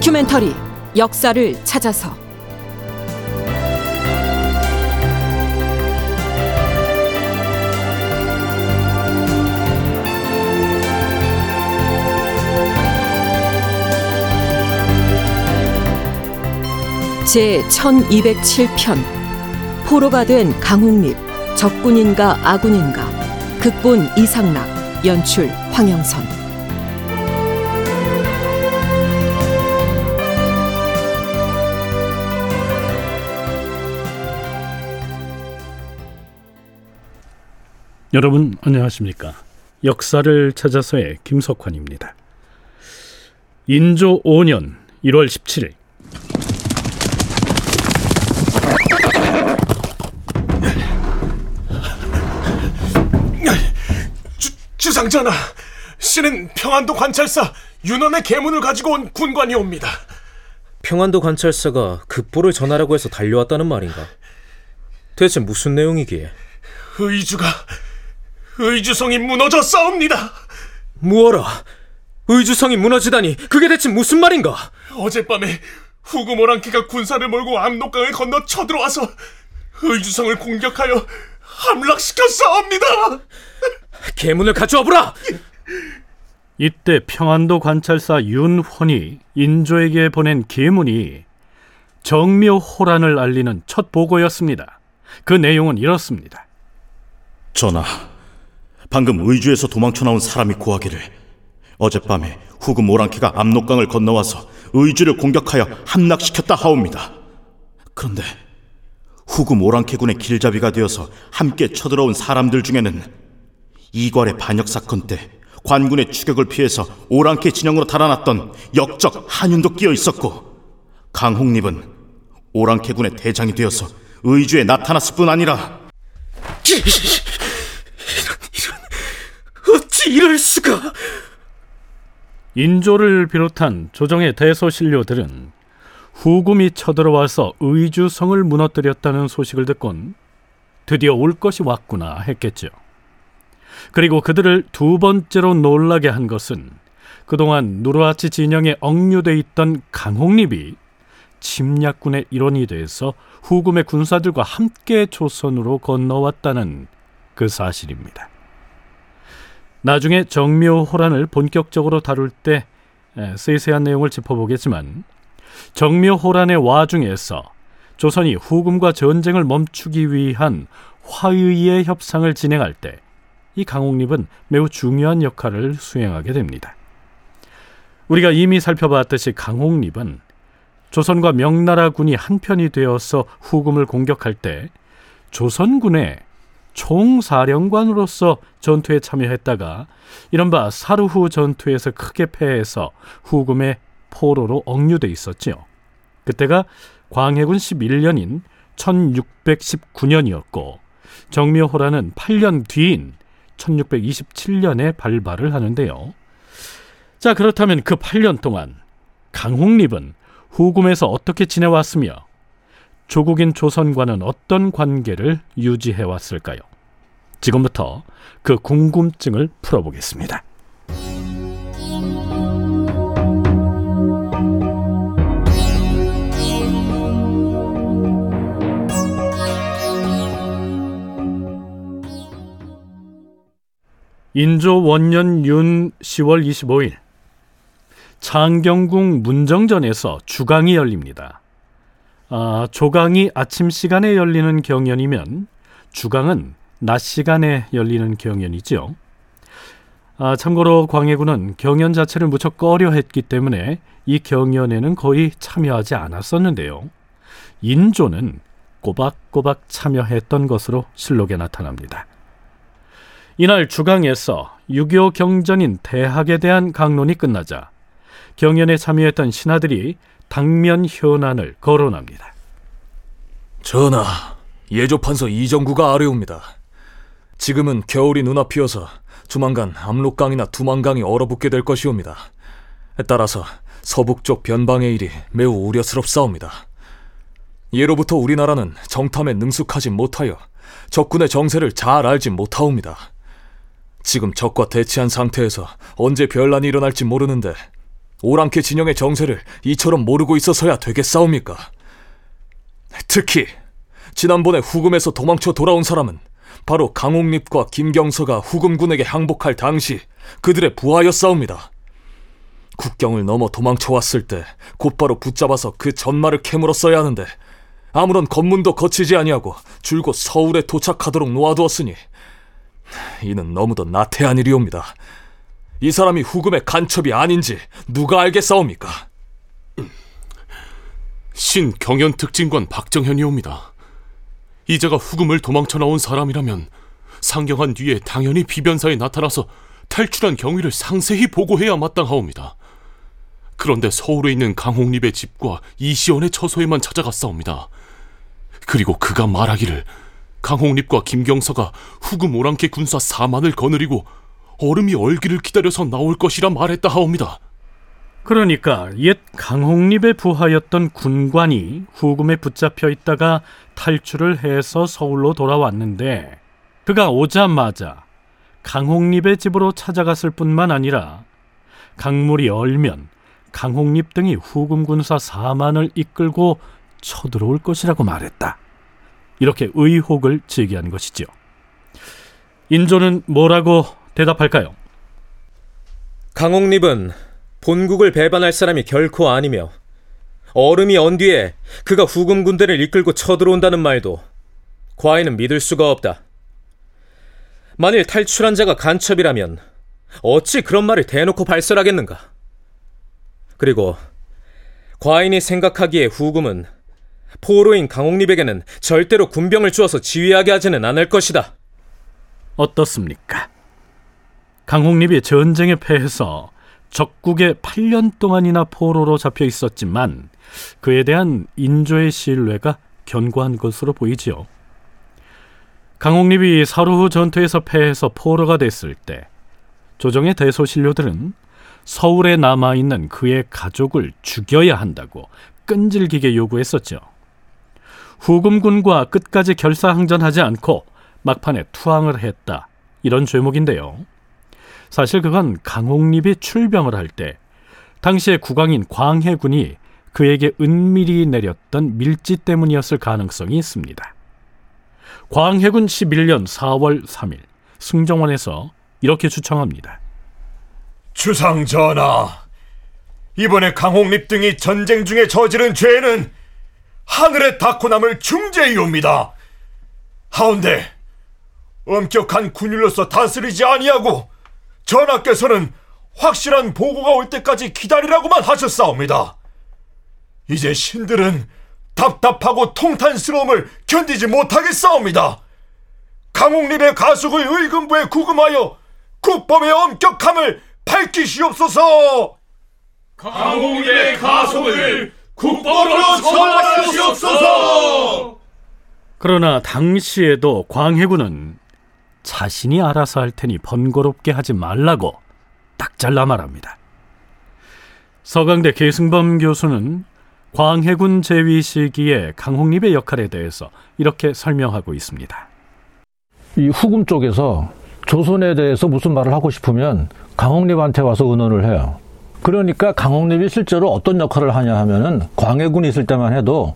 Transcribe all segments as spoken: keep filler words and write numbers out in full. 다큐멘터리 역사를 찾아서 제천이백칠 편 포로가 된 강홍립, 적군인가 아군인가. 극본 이상락, 연출 황영선. 여러분 안녕하십니까? 역사를 찾아서의 김석환입니다. 인조 오 년 일월 십칠일 주, 주상전하, 신은 평안도 관찰사 윤원의 계문을 가지고 온 군관이 옵니다. 평안도 관찰사가 급보를 전하라고 해서 달려왔다는 말인가? 대체 무슨 내용이기에? 의주가 의주성이 무너져 싸웁니다. 뭐하라? 의주성이 무너지다니, 그게 대체 무슨 말인가? 어젯밤에 후금 오랑캐가 군사를 몰고 압록강을 건너 쳐들어와서 의주성을 공격하여 함락시켜 싸웁니다. 계문을 가져와보라. 이때 평안도 관찰사 윤헌이 인조에게 보낸 계문이 정묘호란을 알리는 첫 보고였습니다. 그 내용은 이렇습니다. 전하, 방금 의주에서 도망쳐 나온 사람이 고하기를 어젯밤에 후금 오랑캐가 압록강을 건너와서 의주를 공격하여 함락시켰다 하옵니다. 그런데 후금 오랑캐군의 길잡이가 되어서 함께 쳐들어온 사람들 중에는 이괄의 반역사건 때 관군의 추격을 피해서 오랑캐 진영으로 달아났던 역적 한윤도 끼어 있었고, 강홍립은 오랑캐군의 대장이 되어서 의주에 나타났을 뿐 아니라 이럴 수가! 인조를 비롯한 조정의 대소신료들은 후금이 쳐들어와서 의주성을 무너뜨렸다는 소식을 듣곤 드디어 올 것이 왔구나 했겠죠. 그리고 그들을 두 번째로 놀라게 한 것은 그동안 누르하치 진영에 억류돼 있던 강홍립이 침략군의 일원이 돼서 후금의 군사들과 함께 조선으로 건너왔다는 그 사실입니다. 나중에 정묘호란을 본격적으로 다룰 때 세세한 내용을 짚어보겠지만, 정묘호란의 와중에서 조선이 후금과 전쟁을 멈추기 위한 화의의 협상을 진행할 때 이 강홍립은 매우 중요한 역할을 수행하게 됩니다. 우리가 이미 살펴봤듯이 강홍립은 조선과 명나라군이 한편이 되어서 후금을 공격할 때 조선군의 총사령관으로서 전투에 참여했다가 이른바 사루후 전투에서 크게 패해서 후금의 포로로 억류돼 있었지요. 그때가 광해군 십일 년인 천육백십구 년이었고 정묘호란은 팔 년 뒤인 천육백이십칠 년에 발발을 하는데요. 자, 그렇다면 그 팔 년 동안 강홍립은 후금에서 어떻게 지내왔으며 조국인 조선과는 어떤 관계를 유지해왔을까요? 지금부터 그 궁금증을 풀어보겠습니다. 인조 원년 윤 시월 이십오일 창경궁 문정전에서 주강이 열립니다. 아, 조강이 아침 시간에 열리는 경연이면 주강은 낮 시간에 열리는 경연이지요. 아, 참고로 광해군은 경연 자체를 무척 꺼려했기 때문에 이 경연에는 거의 참여하지 않았었는데요. 인조는 꼬박꼬박 참여했던 것으로 실록에 나타납니다. 이날 주강에서 유교 경전인 대학에 대한 강론이 끝나자 경연에 참여했던 신하들이 당면 현안을 거론합니다. 전하, 예조판서 이정구가 아뢰옵니다. 지금은 겨울이 눈앞이어서 조만간 압록강이나 두만강이 얼어붙게 될 것이옵니다. 따라서 서북쪽 변방의 일이 매우 우려스럽사옵니다. 예로부터 우리나라는 정탐에 능숙하지 못하여 적군의 정세를 잘 알지 못하옵니다. 지금 적과 대치한 상태에서 언제 변란이 일어날지 모르는데 오랑캐 진영의 정세를 이처럼 모르고 있어서야 되겠사옵니까? 특히 지난번에 후금에서 도망쳐 돌아온 사람은 바로 강홍립과 김경서가 후금군에게 항복할 당시 그들의 부하였사옵니다. 국경을 넘어 도망쳐왔을 때 곧바로 붙잡아서 그 전말을 캐물었어야 하는데 아무런 검문도 거치지 아니하고 줄곧 서울에 도착하도록 놓아두었으니 이는 너무도 나태한 일이옵니다. 이 사람이 후금의 간첩이 아닌지 누가 알겠사옵니까? 신 경연특진관 박정현이옵니다. 이자가 후금을 도망쳐 나온 사람이라면 상경한 뒤에 당연히 비변사에 나타나서 탈출한 경위를 상세히 보고해야 마땅하옵니다. 그런데 서울에 있는 강홍립의 집과 이시원의 처소에만 찾아갔사옵니다. 그리고 그가 말하기를 강홍립과 김경서가 후금 오랑캐 군사 사만을 거느리고 얼음이 얼기를 기다려서 나올 것이라 말했다 하옵니다. 그러니까 옛 강홍립의 부하였던 군관이 후금에 붙잡혀 있다가 탈출을 해서 서울로 돌아왔는데 그가 오자마자 강홍립의 집으로 찾아갔을 뿐만 아니라 강물이 얼면 강홍립 등이 후금 군사 사만을 이끌고 쳐들어올 것이라고 말했다. 이렇게 의혹을 제기한 것이지요. 인조는 뭐라고 대답할까요? 강홍립은 본국을 배반할 사람이 결코 아니며 얼음이 언 뒤에 그가 후금 군대를 이끌고 쳐들어온다는 말도 과인은 믿을 수가 없다. 만일 탈출한 자가 간첩이라면 어찌 그런 말을 대놓고 발설하겠는가? 그리고 과인이 생각하기에 후금은 포로인 강홍립에게는 절대로 군병을 주어서 지휘하게 하지는 않을 것이다. 어떻습니까? 강홍립이 전쟁에 패해서 적국에 팔 년 동안이나 포로로 잡혀 있었지만 그에 대한 인조의 신뢰가 견고한 것으로 보이지요. 강홍립이 사루후 전투에서 패해서 포로가 됐을 때 조정의 대소신료들은 서울에 남아있는 그의 가족을 죽여야 한다고 끈질기게 요구했었죠. 후금군과 끝까지 결사항전하지 않고 막판에 투항을 했다, 이런 죄목인데요. 사실 그건 강홍립이 출병을 할 때 당시의 국왕인 광해군이 그에게 은밀히 내렸던 밀지 때문이었을 가능성이 있습니다. 광해군 십일 년 사 월 삼 일 승정원에서 이렇게 추청합니다. 주상 전하, 이번에 강홍립 등이 전쟁 중에 저지른 죄는 하늘에 닿고 남을 중죄이옵니다. 하운데 엄격한 군율로서 다스리지 아니하고 전하께서는 확실한 보고가 올 때까지 기다리라고만 하셨사옵니다. 이제 신들은 답답하고 통탄스러움을 견디지 못하겠사옵니다. 강홍립의 가속을 의금부에 구금하여 국법의 엄격함을 밝히시옵소서. 강홍립의 가속을 국법으로 전하시옵소서. 그러나 당시에도 광해군은 자신이 알아서 할 테니 번거롭게 하지 말라고 딱 잘라 말합니다. 서강대 계승범 교수는 광해군 재위 시기에 강홍립의 역할에 대해서 이렇게 설명하고 있습니다. 이 후금 쪽에서 조선에 대해서 무슨 말을 하고 싶으면 강홍립한테 와서 의논을 해요. 그러니까 강홍립이 실제로 어떤 역할을 하냐 하면은 광해군이 있을 때만 해도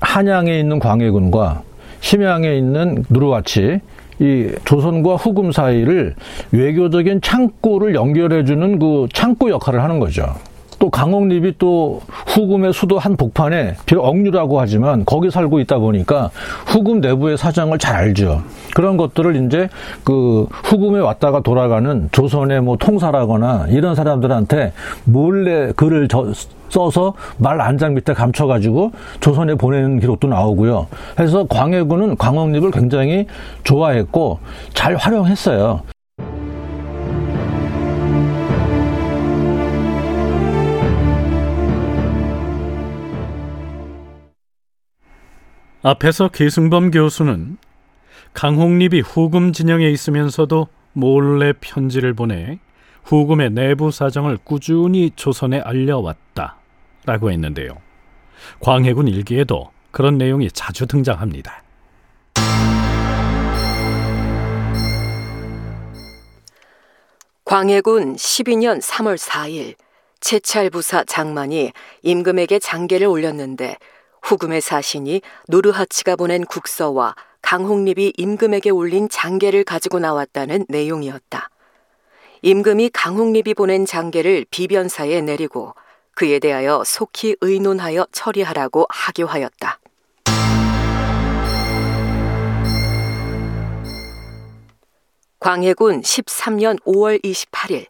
한양에 있는 광해군과 심양에 있는 누르하치, 이 조선과 후금 사이를 외교적인 창구를 연결해주는 그 창구 역할을 하는 거죠. 또 강홍립이 또 후금의 수도 한 복판에 비록 억류라고 하지만 거기 살고 있다 보니까 후금 내부의 사정을 잘 알죠. 그런 것들을 이제 그 후금에 왔다가 돌아가는 조선의 뭐 통사라거나 이런 사람들한테 몰래 글을 저, 써서 말 안장 밑에 감춰가지고 조선에 보내는 기록도 나오고요. 그래서 광해군은 강홍립을 굉장히 좋아했고 잘 활용했어요. 앞에서 계승범 교수는 강홍립이 후금 진영에 있으면서도 몰래 편지를 보내 후금의 내부 사정을 꾸준히 조선에 알려왔다 라고 했는데요. 광해군 일기에도 그런 내용이 자주 등장합니다. 광해군 십이 년 삼 월 사 일 채찰부사 장만이 임금에게 장계를 올렸는데 후금의 사신이 누르하치가 보낸 국서와 강홍립이 임금에게 올린 장계를 가지고 나왔다는 내용이었다. 임금이 강홍립이 보낸 장계를 비변사에 내리고 그에 대하여 속히 의논하여 처리하라고 하교하였다. 광해군 십삼 년 오월 이십팔 일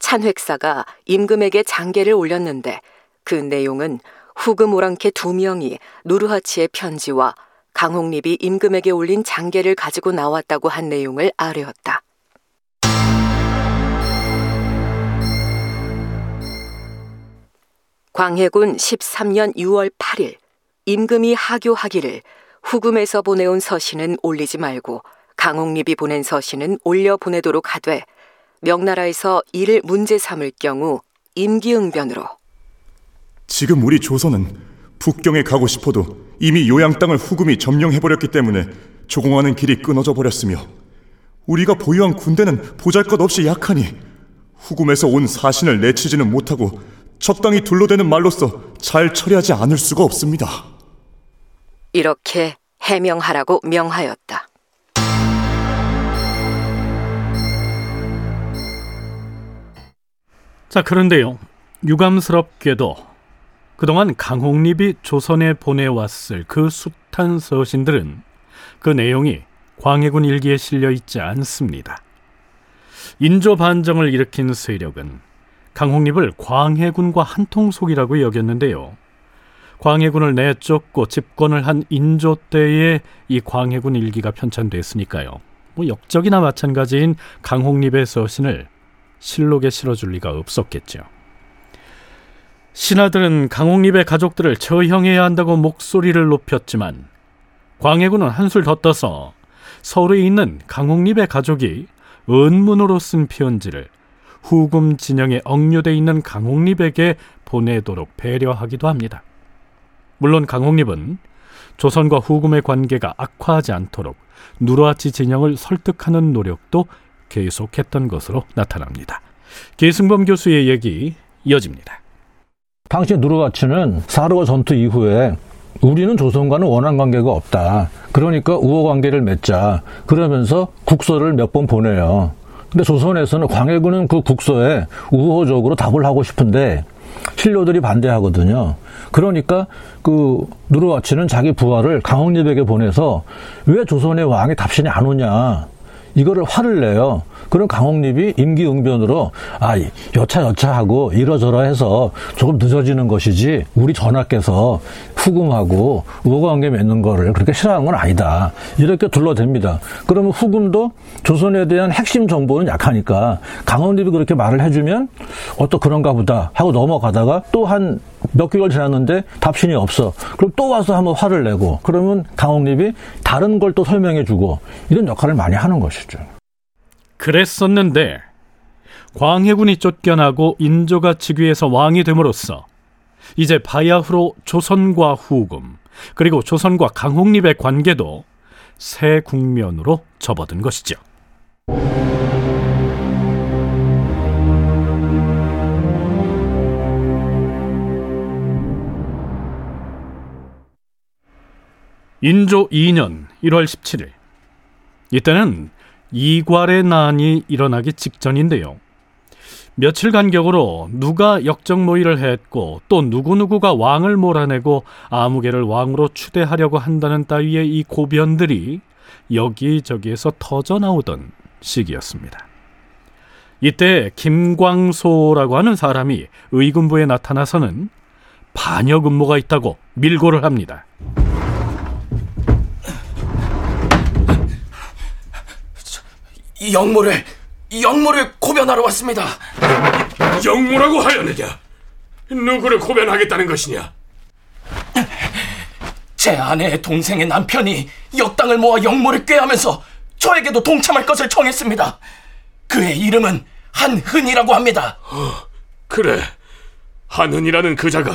찬획사가 임금에게 장계를 올렸는데 그 내용은 후금 오랑캐 두 명이 누르하치의 편지와 강홍립이 임금에게 올린 장계를 가지고 나왔다고 한 내용을 아뢰었다. 광해군 십삼 년 유월 팔 일 임금이 하교하기를 후금에서 보내온 서신은 올리지 말고 강홍립이 보낸 서신은 올려 보내도록 하되 명나라에서 이를 문제 삼을 경우 임기응변으로 지금 우리 조선은 북경에 가고 싶어도 이미 요양 땅을 후금이 점령해버렸기 때문에 조공하는 길이 끊어져 버렸으며 우리가 보유한 군대는 보잘것없이 약하니 후금에서 온 사신을 내치지는 못하고 적당히 둘러대는 말로써 잘 처리하지 않을 수가 없습니다. 이렇게 해명하라고 명하였다. 자, 그런데요, 유감스럽게도 그동안 강홍립이 조선에 보내왔을 그 숱한 서신들은 그 내용이 광해군 일기에 실려있지 않습니다. 인조 반정을 일으킨 세력은 강홍립을 광해군과 한통속이라고 여겼는데요, 광해군을 내쫓고 집권을 한 인조 때에 이 광해군 일기가 편찬됐으니까요, 뭐 역적이나 마찬가지인 강홍립의 서신을 실록에 실어줄 리가 없었겠죠. 신하들은 강홍립의 가족들을 처형해야 한다고 목소리를 높였지만 광해군은 한술 더 떠서 서울에 있는 강홍립의 가족이 은문으로 쓴 편지를 후금 진영에 억류돼 있는 강홍립에게 보내도록 배려하기도 합니다. 물론 강홍립은 조선과 후금의 관계가 악화하지 않도록 누르하치 진영을 설득하는 노력도 계속했던 것으로 나타납니다. 계승범 교수의 얘기 이어집니다. 당시 누르하치는 사루후 전투 이후에 우리는 조선과는 원한 관계가 없다, 그러니까 우호 관계를 맺자, 그러면서 국서를 몇 번 보내요. 근데 조선에서는 광해군은 그 국서에 우호적으로 답을 하고 싶은데 신료들이 반대하거든요. 그러니까 그 누르하치는 자기 부하를 강홍립에게 보내서 왜 조선의 왕이 답신이 안 오냐, 이거를 화를 내요. 그럼 강홍립이 임기응변으로 아 여차여차하고 이러저러해서 조금 늦어지는 것이지 우리 전하께서 후금하고 우호관계 맺는 거를 그렇게 싫어하는 건 아니다, 이렇게 둘러댑니다. 그러면 후금도 조선에 대한 핵심 정보는 약하니까 강홍립이 그렇게 말을 해주면 어떠 그런가 보다 하고 넘어가다가 또 한 몇 개월 지났는데 답신이 없어. 그럼 또 와서 한번 화를 내고, 그러면 강홍립이 다른 걸 또 설명해주고, 이런 역할을 많이 하는 것이죠. 그랬었는데 광해군이 쫓겨나고 인조가 즉위해서 왕이 됨으로써 이제 바야흐로 조선과 후금, 그리고 조선과 강홍립의 관계도 새 국면으로 접어든 것이죠. 인조 이 년 일월 십칠 일, 이때는 이괄의 난이 일어나기 직전인데요, 며칠 간격으로 누가 역적모의를 했고 또 누구누구가 왕을 몰아내고 아무개를 왕으로 추대하려고 한다는 따위의 이 고변들이 여기저기에서 터져나오던 시기였습니다. 이때 김광소라고 하는 사람이 의군부에 나타나서는 반역 음모가 있다고 밀고를 합니다. 영모를, 영모를 고변하러 왔습니다. 영모라고 하였느냐? 누구를 고변하겠다는 것이냐? 제 아내의 동생의 남편이 역당을 모아 영모를 꾀하면서 저에게도 동참할 것을 청했습니다. 그의 이름은 한흔이라고 합니다. 어, 그래, 한흔이라는 그자가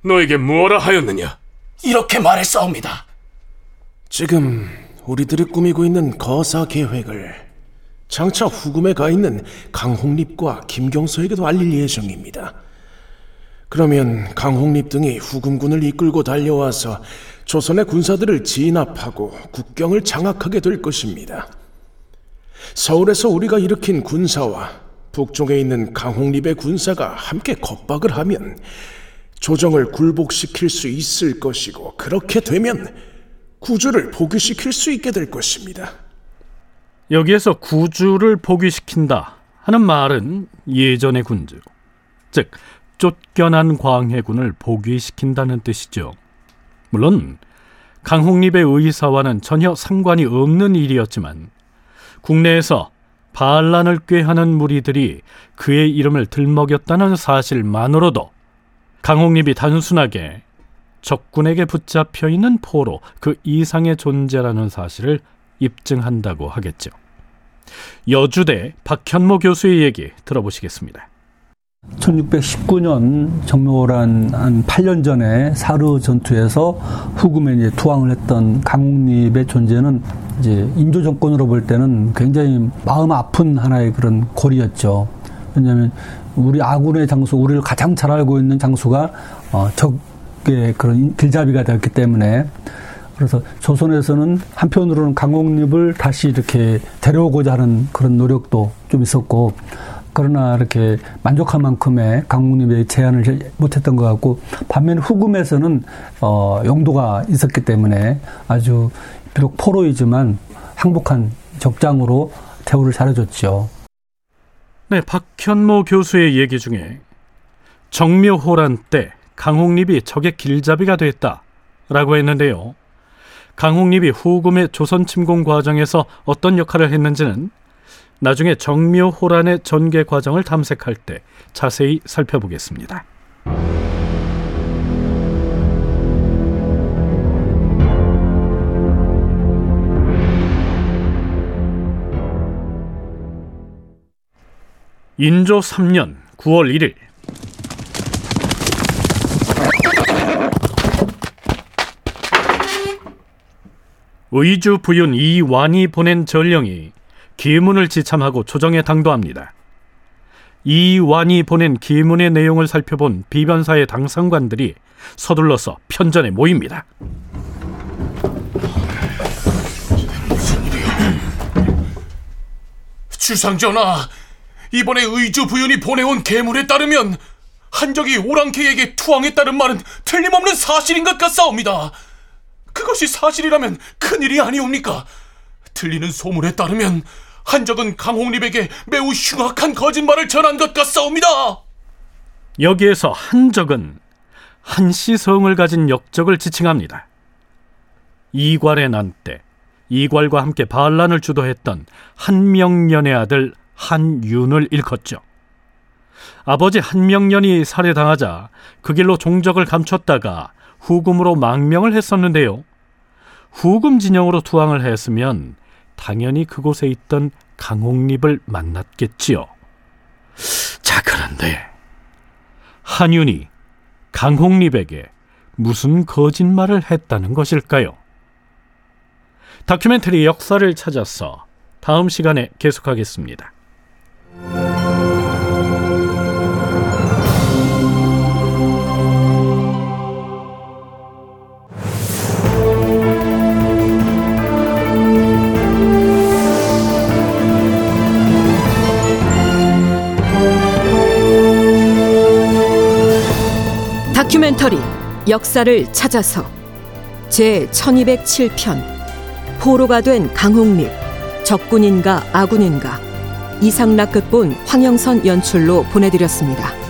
너에게 뭐라 하였느냐? 이렇게 말했사옵니다. 지금 우리들이 꾸미고 있는 거사 계획을 장차 후금에 가 있는 강홍립과 김경서에게도 알릴 예정입니다. 그러면 강홍립 등이 후금군을 이끌고 달려와서 조선의 군사들을 진압하고 국경을 장악하게 될 것입니다. 서울에서 우리가 일으킨 군사와 북쪽에 있는 강홍립의 군사가 함께 겁박을 하면 조정을 굴복시킬 수 있을 것이고, 그렇게 되면 구주를 포기시킬 수 있게 될 것입니다. 여기에서 구주를 포기시킨다 하는 말은 예전의 군주, 즉 쫓겨난 광해군을 복위시킨다는 뜻이죠. 물론 강홍립의 의사와는 전혀 상관이 없는 일이었지만 국내에서 반란을 꾀하는 무리들이 그의 이름을 들먹였다는 사실만으로도 강홍립이 단순하게 적군에게 붙잡혀 있는 포로 그 이상의 존재라는 사실을 입증한다고 하겠죠. 여주대 박현모 교수의 얘기 들어보시겠습니다. 천육백십구 년 정묘호란 한 팔 년 전에 사루 전투에서 후금에 이제 투항을 했던 강홍립의 존재는 이제 인조 정권으로 볼 때는 굉장히 마음 아픈 하나의 그런 골이었죠. 왜냐하면 우리 아군의 장수, 우리를 가장 잘 알고 있는 장수가 어, 적의 그런 길잡이가 되었기 때문에, 그래서 조선에서는 한편으로는 강홍립을 다시 이렇게 데려오고자 하는 그런 노력도 좀 있었고, 그러나 이렇게 만족한 만큼의 강홍립의 제안을 못했던 것 같고, 반면 후금에서는 어, 용도가 있었기 때문에 아주 비록 포로이지만 항복한 적장으로 대우를 잘해줬죠. 네, 박현모 교수의 얘기 중에 정묘호란 때 강홍립이 적의 길잡이가 됐다라고 했는데요. 강홍립이 후금의 조선 침공 과정에서 어떤 역할을 했는지는 나중에 정묘호란의 전개 과정을 탐색할 때 자세히 살펴보겠습니다. 인조 삼 년 구월 일일, 의주 부윤 이완이 보낸 전령이 기문을 지참하고 조정에 당도합니다. 이완이 보낸 기문의 내용을 살펴본 비변사의 당상관들이 서둘러서 편전에 모입니다. 무슨 일이야? 주상전하, 이번에 의주 부윤이 보내온 계문에 따르면 한적이 오랑캐에게 투항했다는 말은 틀림없는 사실인 것 같사옵니다. 그것이 사실이라면 큰일이 아니옵니까? 들리는 소문에 따르면 한적은 강홍립에게 매우 흉악한 거짓말을 전한 것 같사옵니다. 여기에서 한적은 한시성을 가진 역적을 지칭합니다. 이괄의 난 때 이괄과 함께 반란을 주도했던 한명년의 아들 한윤을 일컫죠. 아버지 한명년이 살해당하자 그 길로 종적을 감췄다가 후금으로 망명을 했었는데요. 후금 진영으로 투항을 했으면 당연히 그곳에 있던 강홍립을 만났겠지요. 자, 그런데 한윤이 강홍립에게 무슨 거짓말을 했다는 것일까요? 다큐멘터리 역사를 찾아서 다음 시간에 계속하겠습니다. 다큐멘터리 역사를 찾아서 제천이백칠 편 포로가 된 강홍립, 적군인가 아군인가, 이상락 극본, 황영선 연출로 보내드렸습니다.